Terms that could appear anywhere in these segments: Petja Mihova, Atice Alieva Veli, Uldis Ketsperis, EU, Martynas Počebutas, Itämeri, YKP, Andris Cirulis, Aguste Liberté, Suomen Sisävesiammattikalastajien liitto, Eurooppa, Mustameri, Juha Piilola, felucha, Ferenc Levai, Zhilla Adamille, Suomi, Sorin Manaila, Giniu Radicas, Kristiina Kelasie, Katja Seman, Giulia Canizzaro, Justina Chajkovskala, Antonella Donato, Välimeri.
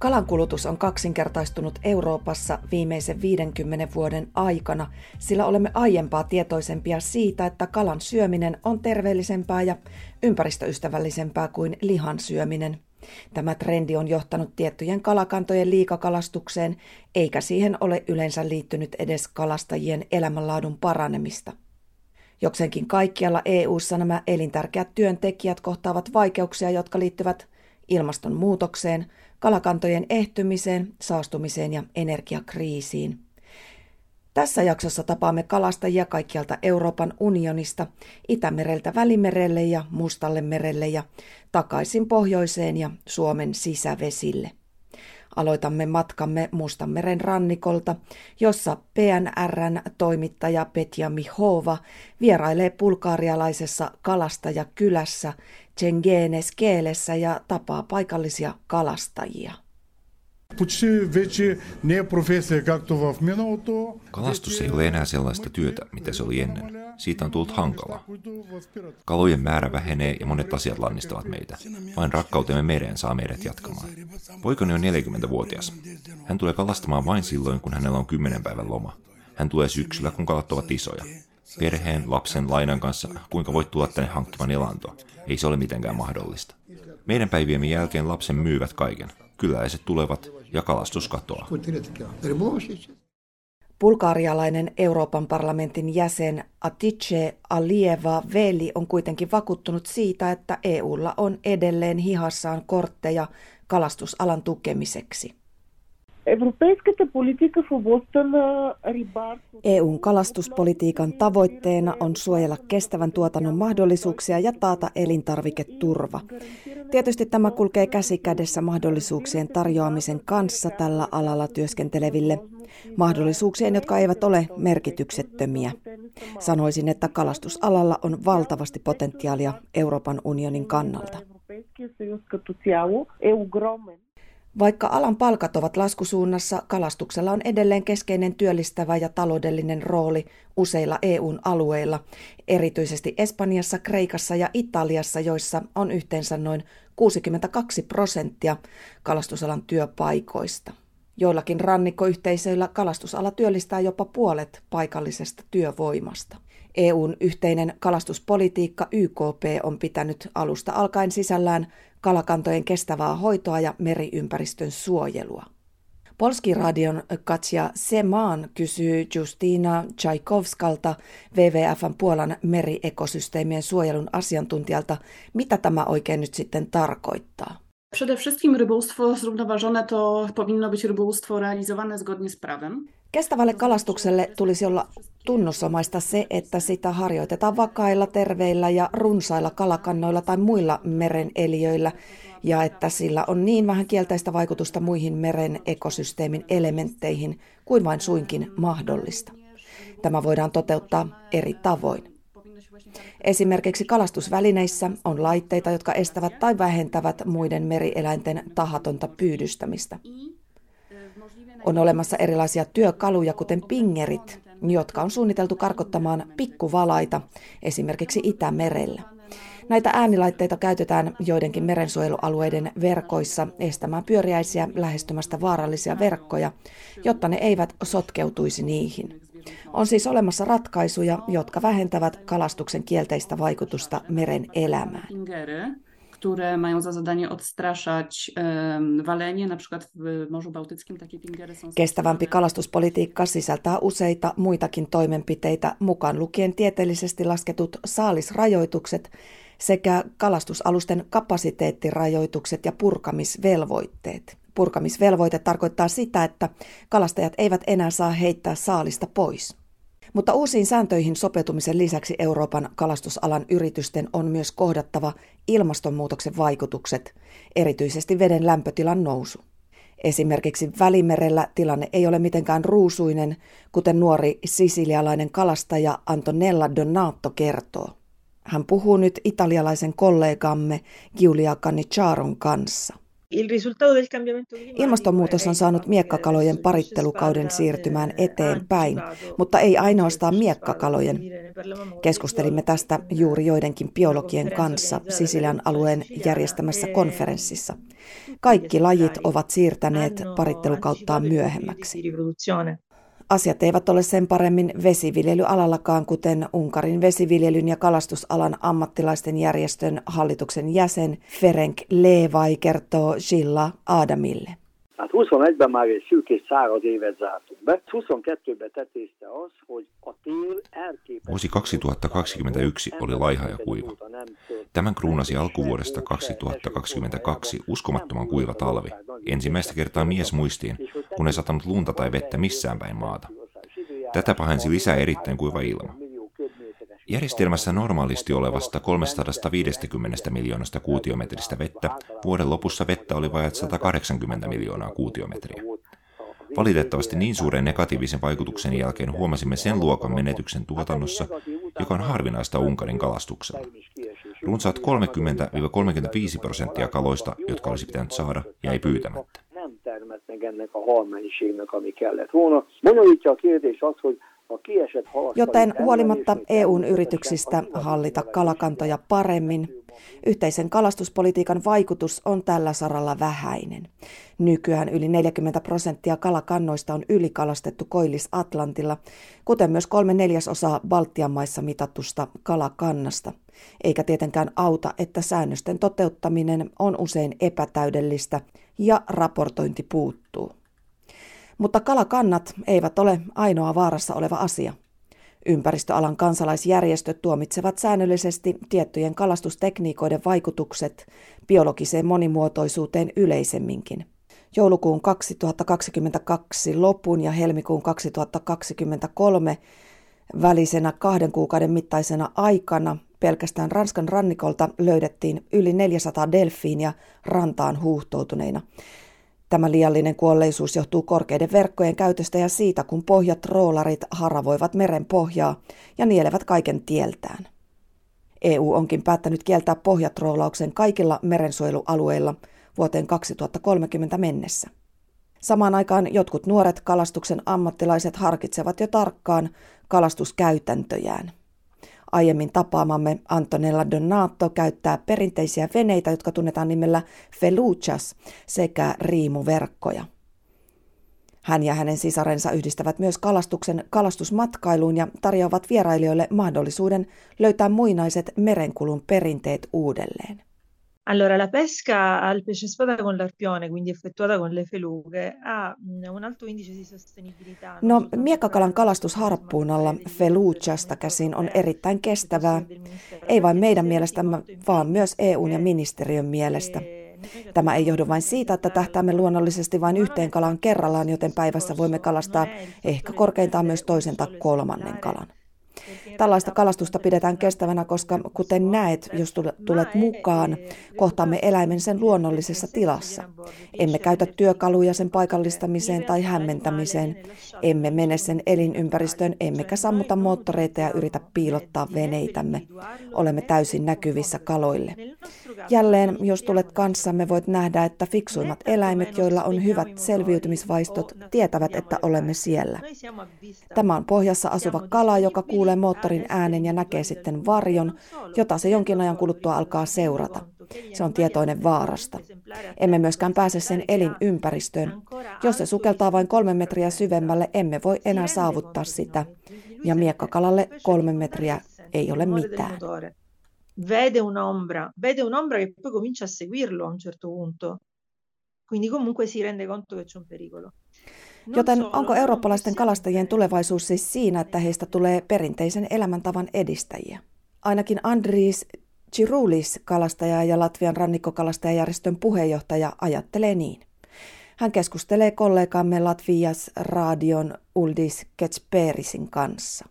Kalankulutus on kaksinkertaistunut Euroopassa viimeisen 50 vuoden aikana, sillä olemme aiempaa tietoisempia siitä, että kalan syöminen on terveellisempää ja ympäristöystävällisempää kuin lihan syöminen. Tämä trendi on johtanut tiettyjen kalakantojen liikakalastukseen, eikä siihen ole yleensä liittynyt edes kalastajien elämänlaadun paranemista. Jokseenkin kaikkialla EU:ssa nämä elintärkeät työntekijät kohtaavat vaikeuksia, jotka liittyvät ilmastonmuutokseen, kalakantojen ehtymiseen, saastumiseen ja energiakriisiin. Tässä jaksossa tapaamme kalastajia kaikkialta Euroopan unionista, Itämereltä Välimerelle ja Mustalle merelle ja takaisin pohjoiseen ja Suomen sisävesille. Aloitamme matkamme Mustanmeren rannikolta, jossa PNR:n toimittaja Petja Mihova vierailee bulgarialaisessa kalastajakylässä Tchengenes-kielessä ja tapaa paikallisia kalastajia. Kalastus ei ole enää sellaista työtä, mitä se oli ennen. Siitä on tullut hankalaa. Kalojen määrä vähenee ja monet asiat lannistavat meitä. Vain rakkautemme mereen saa meidät jatkamaan. Poikani on 40-vuotias. Hän tulee kalastamaan vain silloin, kun hänellä on 10 päivän loma. Hän tulee syksyllä, kun kalat ovat isoja. Perheen, lapsen, lainan kanssa, kuinka voit tulla tänne hankkimaan elantoa? Ei se ole mitenkään mahdollista. Meidän päiviemme jälkeen lapsen myyvät kaiken. Kyläiset tulevat ja kalastus katoaa. Bulgarialainen Euroopan parlamentin jäsen Atice Alieva Veli on kuitenkin vakuuttunut siitä, että EUlla on edelleen hihassaan kortteja kalastusalan tukemiseksi. EU:n kalastuspolitiikan tavoitteena on suojella kestävän tuotannon mahdollisuuksia ja taata elintarviketurva. Tietysti tämä kulkee käsi kädessä mahdollisuuksien tarjoamisen kanssa tällä alalla työskenteleville. Mahdollisuuksien, jotka eivät ole merkityksettömiä. Sanoisin, että kalastusalalla on valtavasti potentiaalia Euroopan unionin kannalta. Vaikka alan palkat ovat laskusuunnassa, kalastuksella on edelleen keskeinen työllistävä ja taloudellinen rooli useilla EU:n alueilla, erityisesti Espanjassa, Kreikassa ja Italiassa, joissa on yhteensä noin 62% kalastusalan työpaikoista. Joillakin rannikkoyhteisöillä kalastusala työllistää jopa puolet paikallisesta työvoimasta. EU:n yhteinen kalastuspolitiikka YKP on pitänyt alusta alkaen sisällään kalakantojen kestävää hoitoa ja meriympäristön suojelua. Polski-radion Katja Seman kysyy Justina Chajkovskalta, WWF:n Puolan meriekosysteemien suojelun asiantuntijalta, mitä tämä oikein nyt sitten tarkoittaa. Przede wszystkim rybołówstwo zrównoważone to powinno być rybołówstwo realizowane zgodnie z prawem. Kestävälle kalastukselle tulisi olla tunnusomaista se, että sitä harjoitetaan vakailla, terveillä ja runsailla kalakannoilla tai muilla meren eliöillä, ja että sillä on niin vähän kielteistä vaikutusta muihin meren ekosysteemin elementteihin kuin vain suinkin mahdollista. Tämä voidaan toteuttaa eri tavoin. Esimerkiksi kalastusvälineissä on laitteita, jotka estävät tai vähentävät muiden merieläinten tahatonta pyydystämistä. On olemassa erilaisia työkaluja, kuten pingerit, jotka on suunniteltu karkottamaan pikkuvalaita, esimerkiksi Itämerellä. Näitä äänilaitteita käytetään joidenkin merensuojelualueiden verkoissa estämään pyöriäisiä lähestymästä vaarallisia verkkoja, jotta ne eivät sotkeutuisi niihin. On siis olemassa ratkaisuja, jotka vähentävät kalastuksen kielteistä vaikutusta meren elämään. Które mają za zadanie odstraszać walenie, na przykład w Morzu Bałtyckim takie pingery są. Kestävämpi kalastuspolitiikka sisältää useita muitakin toimenpiteitä, mukaan lukien tieteellisesti lasketut saalisrajoitukset sekä kalastusalusten kapasiteettirajoitukset ja purkamisvelvoitteet. Purkamisvelvoite tarkoittaa sitä, että kalastajat eivät enää saa heittää saalista pois. Mutta uusiin sääntöihin sopeutumisen lisäksi Euroopan kalastusalan yritysten on myös kohdattava ilmastonmuutoksen vaikutukset, erityisesti veden lämpötilan nousu. Esimerkiksi Välimerellä tilanne ei ole mitenkään ruusuinen, kuten nuori sisilialainen kalastaja Antonella Donato kertoo. Hän puhuu nyt italialaisen kollegamme Giulia Canizzaron kanssa. Ilmastonmuutos on saanut miekkakalojen parittelukauden siirtymään eteenpäin, mutta ei ainoastaan miekkakalojen. Keskustelimme tästä juuri joidenkin biologien kanssa Sisilian alueen järjestämässä konferenssissa. Kaikki lajit ovat siirtäneet parittelukauttaan myöhemmäksi. Asiat eivät ole sen paremmin vesiviljelyalallakaan, kuten Unkarin vesiviljelyn ja kalastusalan ammattilaisten järjestön hallituksen jäsen Ferenc Levai kertoo Zhilla Adamille. Vuosi 2021 oli laiha ja kuiva. Tämän kruunasi alkuvuodesta 2022 uskomattoman kuiva talvi. Ensimmäistä kertaa mies muistiin, kun ei satanut lunta tai vettä missään päin maata. Tätä pahensi lisää erittäin kuiva ilma. Järjestelmässä normaalisti olevasta 350 miljoonasta kuutiometristä vettä vuoden lopussa vettä oli vajaat 180 miljoonaa kuutiometriä. Valitettavasti niin suuren negatiivisen vaikutuksen jälkeen huomasimme sen luokan menetyksen tuotannossa, joka on harvinaista Unkarin kalastuksella. Runsaat 30–35% kaloista, jotka olisi pitänyt saada, jäi pyytämättä. Joten huolimatta EU:n yrityksistä hallita kalakantoja paremmin, yhteisen kalastuspolitiikan vaikutus on tällä saralla vähäinen. Nykyään yli 40% kalakannoista on ylikalastettu Koillis-Atlantilla, kuten myös 3/4 Baltian maissa mitatusta kalakannasta. Eikä tietenkään auta, että säännösten toteuttaminen on usein epätäydellistä ja raportointi puuttuu. Mutta kalakannat eivät ole ainoa vaarassa oleva asia. Ympäristöalan kansalaisjärjestöt tuomitsevat säännöllisesti tiettyjen kalastustekniikoiden vaikutukset biologiseen monimuotoisuuteen yleisemminkin. Joulukuun 2022 lopun ja helmikuun 2023 välisenä 2 kuukauden mittaisena aikana pelkästään Ranskan rannikolta löydettiin yli 400 delfiinia rantaan huuhtoutuneina. Tämä liiallinen kuolleisuus johtuu korkeiden verkkojen käytöstä ja siitä, kun pohjatroolarit haravoivat meren pohjaa ja nielevät kaiken tieltään. EU onkin päättänyt kieltää pohjatroolauksen kaikilla merensuojelualueilla vuoteen 2030 mennessä. Samaan aikaan jotkut nuoret kalastuksen ammattilaiset harkitsevat jo tarkkaan kalastuskäytäntöjään. Aiemmin tapaamamme Antonella Donato käyttää perinteisiä veneitä, jotka tunnetaan nimellä feluchas, sekä riimuverkkoja. Hän ja hänen sisarensa yhdistävät myös kalastuksen kalastusmatkailuun ja tarjoavat vierailijoille mahdollisuuden löytää muinaiset merenkulun perinteet uudelleen. Allora la pesca al pesce spada con l'arpione, quindi effettuata con le felughe, ha un alto indice di sostenibilità. No, miekkakalan kalastus harppuunalla feluchasta käsin on erittäin kestävää, ei vain meidän mielestämme, vaan myös EU:n ja ministeriön mielestä. Tämä ei johdu vain siitä, että tähtäämme luonnollisesti vain yhteen kalaan kerrallaan, joten päivässä voimme kalastaa ehkä korkeintaan myös toisen tai kolmannen kalan. Tällaista kalastusta pidetään kestävänä, koska kuten näet, jos tulet mukaan, kohtaamme eläimen sen luonnollisessa tilassa. Emme käytä työkaluja sen paikallistamiseen tai hämmentämiseen. Emme mene sen elinympäristöön, emmekä sammuta moottoreita ja yritä piilottaa veneitämme. Olemme täysin näkyvissä kaloille. Jälleen, jos tulet kanssamme, voit nähdä, että fiksuimmat eläimet, joilla on hyvät selviytymisvaistot, tietävät, että olemme siellä. Tämä on pohjassa asuva kala, joka kuulee moottorin äänen ja näkee sitten varjon, jota se jonkin ajan kuluttua alkaa seurata. Se on tietoinen vaarasta. Emme myöskään pääse sen elinympäristöön. Jos se sukeltaa vain 3 metriä syvemmälle, emme voi enää saavuttaa sitä. Ja miekkakalalle 3 metriä ei ole mitään. Vede un'ombra che poi comincia a seguirlo a un certo punto. Quindi comunque si rende conto che c'è un pericolo. Joten onko eurooppalaisten kalastajien tulevaisuus siis siinä, että heistä tulee perinteisen elämäntavan edistäjiä? Ainakin Andris Cirulis, kalastaja ja Latvian rannikkokalastajajärjestön puheenjohtaja, ajattelee niin. Hän keskustelee kollegamme Latvias radion Uldis Ketsperisen kanssa.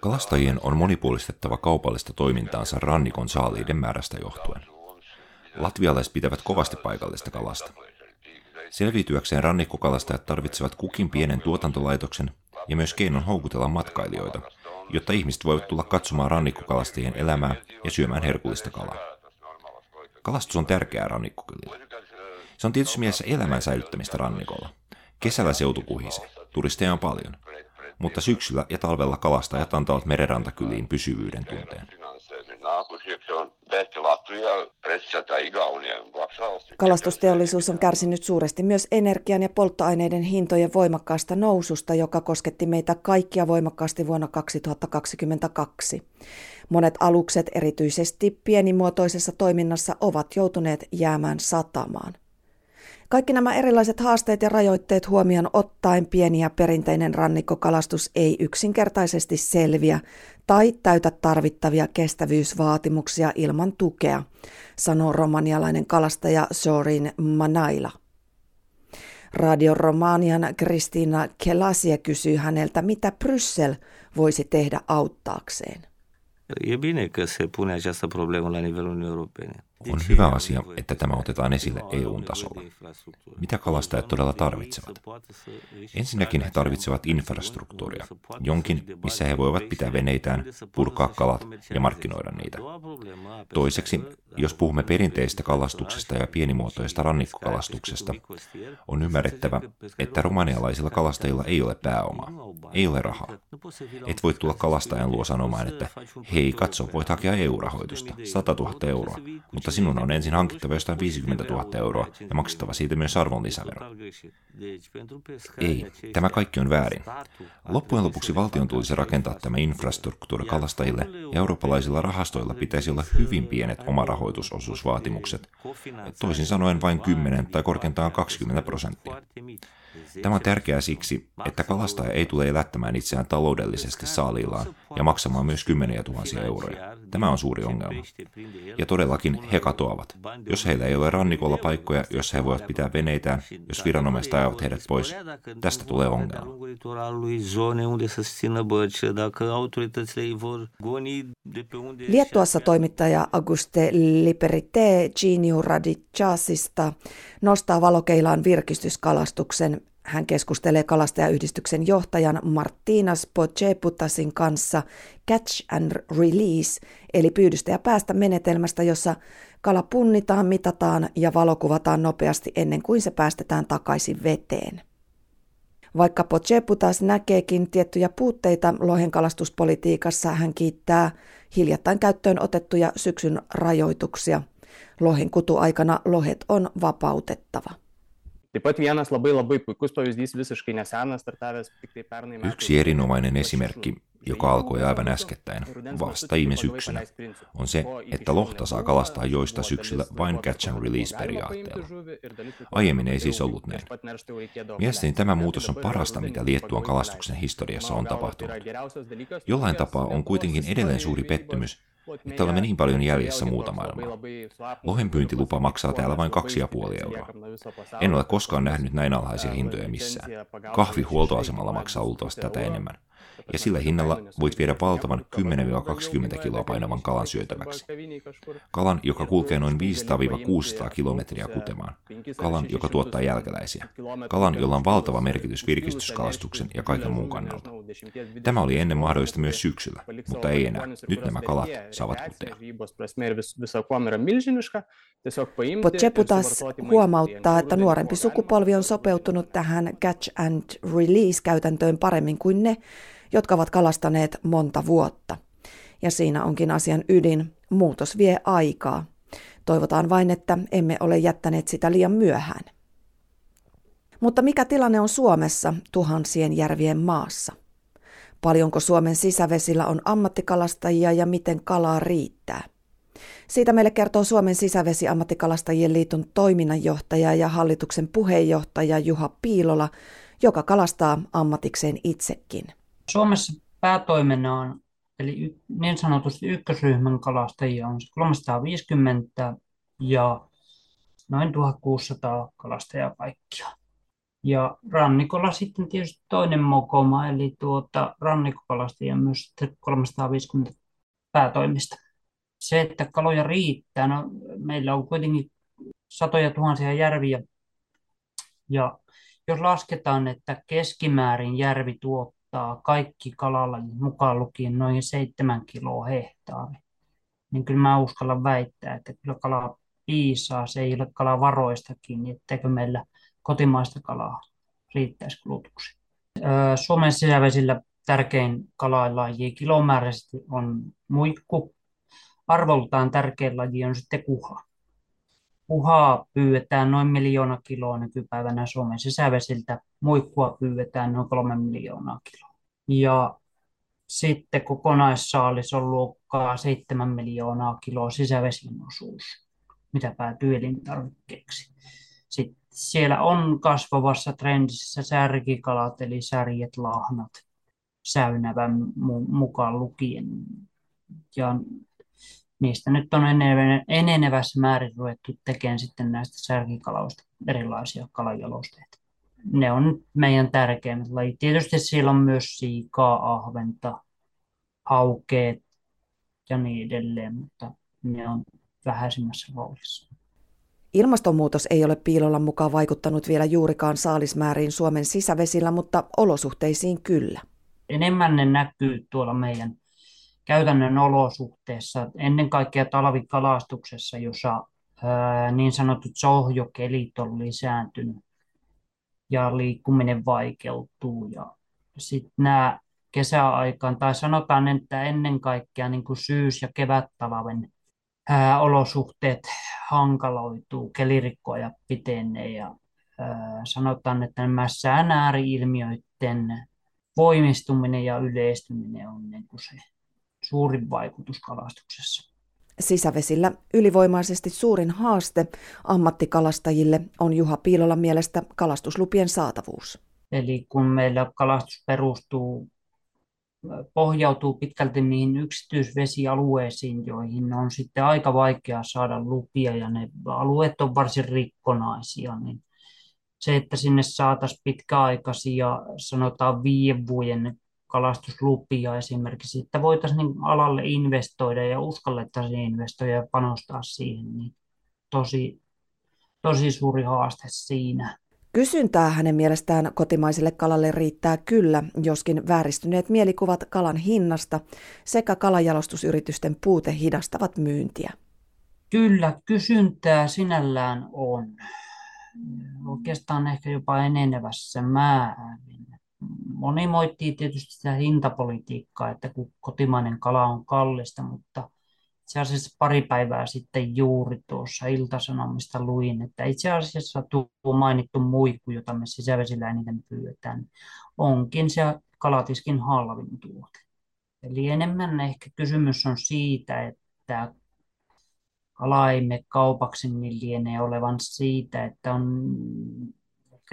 Kalastajien on monipuolistettava kaupallista toimintaansa rannikon saaliiden määrästä johtuen. Latvialaiset pitävät kovasti paikallista kalasta. Selviytyäkseen rannikkokalastajat tarvitsevat kukin pienen tuotantolaitoksen ja myös keinon houkutella matkailijoita, jotta ihmiset voivat tulla katsomaan rannikkokalastajien elämää ja syömään herkullista kalaa. Kalastus on tärkeää rannikkokylille. Se on tietysti mielessä elämän säilyttämistä rannikolla. Kesällä seutu kuhisee, turisteja on paljon, mutta syksyllä ja talvella kalastajat antavat merenrantakyliin pysyvyyden tunteen. Kalastusteollisuus on kärsinyt suuresti myös energian ja polttoaineiden hintojen voimakkaasta noususta, joka kosketti meitä kaikkia voimakkaasti vuonna 2022. Monet alukset erityisesti pienimuotoisessa toiminnassa ovat joutuneet jäämään satamaan. Kaikki nämä erilaiset haasteet ja rajoitteet huomioon ottaen pieni ja perinteinen rannikkokalastus ei yksinkertaisesti selviä tai täytä tarvittavia kestävyysvaatimuksia ilman tukea, sanoo romanialainen kalastaja Sorin Manaila. Radio Romanian Kristiina Kelasie kysyy häneltä, mitä Bryssel voisi tehdä auttaakseen. On hyvä asia, että tämä otetaan esille EU-tasolla. Mitä kalastajat todella tarvitsevat? Ensinnäkin he tarvitsevat infrastruktuuria, jonkin, missä he voivat pitää veneitään, purkaa kalat ja markkinoida niitä. Toiseksi, jos puhumme perinteistä kalastuksesta ja pienimuotoista rannikkokalastuksesta, on ymmärrettävä, että romanialaisilla kalastajilla ei ole pääomaa, ei ole rahaa. Et voi tulla kalastajan luo sanomaan, että hei, katso, voit hakea EU-rahoitusta, 100 000 euroa. Mutta sinun on ensin hankittava jostain 50 000 euroa ja maksettava siitä myös arvonlisävero. Ei, tämä kaikki on väärin. Loppujen lopuksi valtion tulisi rakentaa tämä infrastruktuuri kalastajille ja eurooppalaisilla rahastoilla pitäisi olla hyvin pienet omarahoitusosuusvaatimukset, toisin sanoen vain 10 tai korkeintaan 20%. Tämä on tärkeää siksi, että kalastaja ei tule elättämään itseään taloudellisesti saaliillaan ja maksamaan myös kymmeniä tuhansia euroja. Tämä on suuri ongelma. Ja todellakin he katoavat. Jos heillä ei ole rannikolla paikkoja, jos he voivat pitää veneitään, jos viranomaiset ajavat heidät pois, tästä tulee ongelma. Liettuassa toimittaja Aguste Liberté Giniu Radicasista nostaa valokeilaan virkistyskalastuksen. Hän keskustelee kalastajayhdistyksen johtajan Martynas Počebutasin kanssa catch and release, eli pyydystä ja päästä menetelmästä, jossa kala punnitaan, mitataan ja valokuvataan nopeasti ennen kuin se päästetään takaisin veteen. Vaikka Počebutas näkeekin tiettyjä puutteita lohenkalastuspolitiikassa, hän kiittää hiljattain käyttöön otettuja syksyn rajoituksia. Lohen kutuaikana lohet on vapautettava. Yksi erinomainen esimerkki, joka alkoi aivan äskettäin, vasta viime syksynä, on se, että lohta saa kalastaa joista syksyllä vain catch and release periaatteella. Aiemmin ei siis ollut näin. Mielestäni tämä muutos on parasta, mitä Liettuan kalastuksen historiassa on tapahtunut. Jollain tapaa on kuitenkin edelleen suuri pettymys, että olemme niin paljon jäljessä muuta maailmaa. Lohenpyyntilupa maksaa täällä vain 2,5 euroa. En ole koskaan nähnyt näin alhaisia hintoja missään. Kahvi huoltoasemalla maksaa luultavasti tätä enemmän. Ja sillä hinnalla voit viedä valtavan 10-20 kiloa painavan kalan syötäväksi. Kalan, joka kulkee noin 500-600 kilometriä kutemaan. Kalan, joka tuottaa jälkeläisiä. Kalan, jolla on valtava merkitys virkistyskalastuksen ja kaiken muun kannalta. Tämä oli ennen mahdollista myös syksyllä, mutta ei enää. Nyt nämä kalat saavat kutea. Počebutas huomauttaa, että nuorempi sukupolvi on sopeutunut tähän catch and release-käytäntöön paremmin kuin ne, jotka ovat kalastaneet monta vuotta. Ja siinä onkin asian ydin. Muutos vie aikaa. Toivotaan vain, että emme ole jättäneet sitä liian myöhään. Mutta mikä tilanne on Suomessa, tuhansien järvien maassa? Paljonko Suomen sisävesillä on ammattikalastajia ja miten kalaa riittää? Siitä meille kertoo Suomen Sisävesiammattikalastajien liiton toiminnanjohtaja ja hallituksen puheenjohtaja Juha Piilola, joka kalastaa ammatikseen itsekin. Suomessa päätoimena on, eli niin sanotusti ykkösryhmän kalastajia on 350 ja noin 1600 kalastajaa kaikkiaan. Ja rannikolla sitten tietysti toinen mokoma, eli rannikkokalastajia on myös 350 päätoimista. Se, että kaloja riittää, no meillä on kuitenkin satoja tuhansia järviä ja jos lasketaan, että keskimäärin järvi tuottaa kattaa kaikki kalalajit mukaan lukien noin 7 kiloa hehtaari, niin kyllä mä uskallan väittää, että kyllä kalaa piisaa, se ei ole kalavaroistakin, niin etteikö meillä kotimaista kalaa riittäisi kulutuksi. Suomen sisävesillä tärkein kalalaji kilomääräisesti on muikku. Arvoltaan tärkein laji on sitten kuha. Kuhaa pyydetään noin 1 miljoonaa kiloa nykypäivänä Suomen sisävesiltä. Muikkua pyydetään noin 3 miljoonaa kiloa. Ja sitten kokonaissaalis on luokkaa 7 miljoonaa kiloa sisävesin osuus, mitä päätyy elintarvikkeeksi. Sitten siellä on kasvavassa trendissä särkikalat, eli särjet, lahnat, säynävän mukaan lukien. Ja niistä nyt on enenevässä määrin ruvettu tekemään sitten näistä särkikaloista erilaisia kalajalosteita. Ne on meidän tärkeimmät lajit. Tietysti siellä on myös siikaa, ahventa, haukeet ja niin edelleen, mutta ne on vähäisimmässä roolissa. Ilmastonmuutos ei ole Piilolan mukaan vaikuttanut vielä juurikaan saalismääriin Suomen sisävesillä, mutta olosuhteisiin kyllä. Enemmän ne näkyy tuolla meidän käytännön olosuhteessa, ennen kaikkea talvikalastuksessa, jossa niin sanotut sohjokelit on lisääntynyt ja liikkuminen vaikeutuu. Ja sitten nämä kesäaikaan, tai sanotaan, että ennen kaikkea niin kuin syys- ja kevättalven olosuhteet hankaloituu, kelirikkoja pitenee ja sanotaan, että nämä sään ääri-ilmiöiden voimistuminen ja yleistyminen on niin kuin se suurin vaikutus kalastuksessa. Sisävesillä ylivoimaisesti suurin haaste ammattikalastajille on Juha Piilolan mielestä kalastuslupien saatavuus. Eli kun meillä kalastus pohjautuu pitkälti niihin yksityisvesialueisiin, joihin on sitten aika vaikea saada lupia ja ne alueet on varsin rikkonaisia, niin se, että sinne saataisiin pitkäaikaisia, sanotaan 5 vuoden kalastuslupia esimerkiksi, että voitaisiin alalle investoida ja uskallettaisiin investoida ja panostaa siihen, niin tosi suuri haaste siinä. Kysyntää hänen mielestään kotimaiselle kalalle riittää kyllä, joskin vääristyneet mielikuvat kalan hinnasta sekä kalajalostusyritysten puute hidastavat myyntiä. Kyllä, kysyntää sinällään on. Oikeastaan ehkä jopa enenevässä määrin. Moni moittii tietysti sitä hintapolitiikkaa, että kun kotimainen kala on kallista, mutta itse asiassa pari päivää sitten juuri tuossa Ilta-Sanomista luin, että itse asiassa tuo mainittu muikku, jota me sisävesillä eniten pyydetään, onkin se kalatiskin halvin tuote. Eli enemmän ehkä kysymys on siitä, että kala ei mene kaupaksi, niin lienee olevan siitä, että on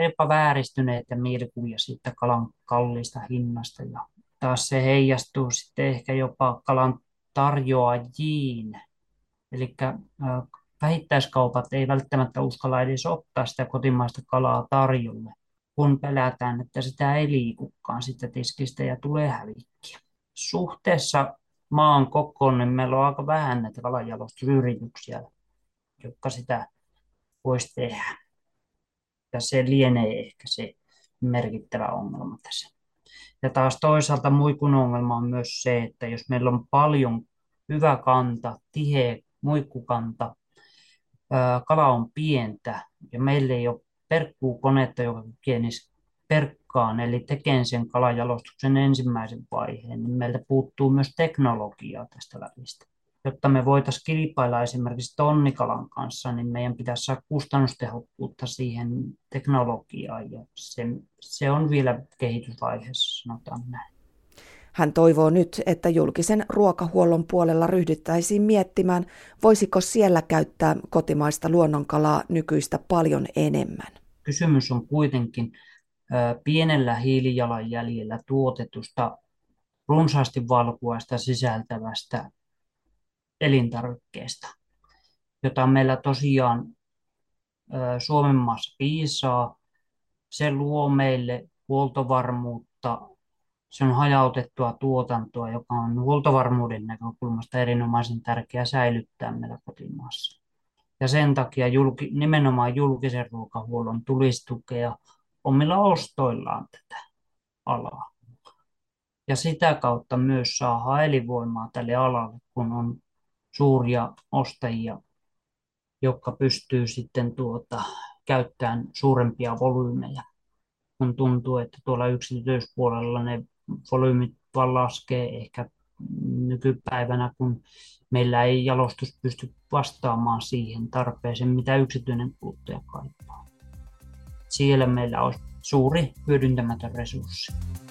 jopa vääristyneitä mielikuvia siitä kalan kalliista hinnasta. Ja taas se heijastuu sitten ehkä jopa kalan tarjoajiin. Eli vähittäiskaupat ei välttämättä uskalla edes ottaa sitä kotimaista kalaa tarjolle, kun pelätään, että sitä ei liikukaan sitä tiskistä ja tulee hävikkiä. Suhteessa maan kokoon niin meillä on aika vähän näitä kalajalostusyrityksiä, jotka sitä voisi tehdä. Ja se lienee ehkä se merkittävä ongelma tässä. Ja taas toisaalta muikun ongelma on myös se, että jos meillä on paljon hyvä kanta, tiheä muikkukanta, kala on pientä ja meillä ei ole perkkuukonetta, joka pienisi perkkaan, eli tekee sen kalajalostuksen ensimmäisen vaiheen, niin meiltä puuttuu myös teknologiaa tästä välistä. Jotta me voitaisiin kilpailla esimerkiksi tonnikalan kanssa, niin meidän pitäisi saada kustannustehokkuutta siihen teknologiaan, ja se on vielä kehitysvaiheessa, sanotaan näin. Hän toivoo nyt, että julkisen ruokahuollon puolella ryhdyttäisiin miettimään, voisiko siellä käyttää kotimaista luonnonkalaa nykyistä paljon enemmän. Kysymys on kuitenkin pienellä hiilijalanjäljellä tuotetusta, runsaasti valkuaista sisältävästä elintarvikkeesta, jota meillä tosiaan Suomen maassa piisaa. Se luo meille huoltovarmuutta, se on hajautettua tuotantoa, joka on huoltovarmuuden näkökulmasta erinomaisen tärkeää säilyttää meillä kotimaassa. Ja sen takia nimenomaan julkisen ruokahuollon tulisi tukea omilla ostoillaan tätä alaa. ja sitä kautta myös saadaan elinvoimaa tälle alalle, kun on suuria ostajia, jotka pystyy sitten käyttämään suurempia volyymeja. Kun tuntuu, että tuolla yksityispuolella ne volyymit vaan laskee ehkä nykypäivänä, kun meillä ei jalostus pysty vastaamaan siihen tarpeeseen, mitä yksityinen kuluttaja kaipaa. Siellä meillä on suuri hyödyntämätön resurssi.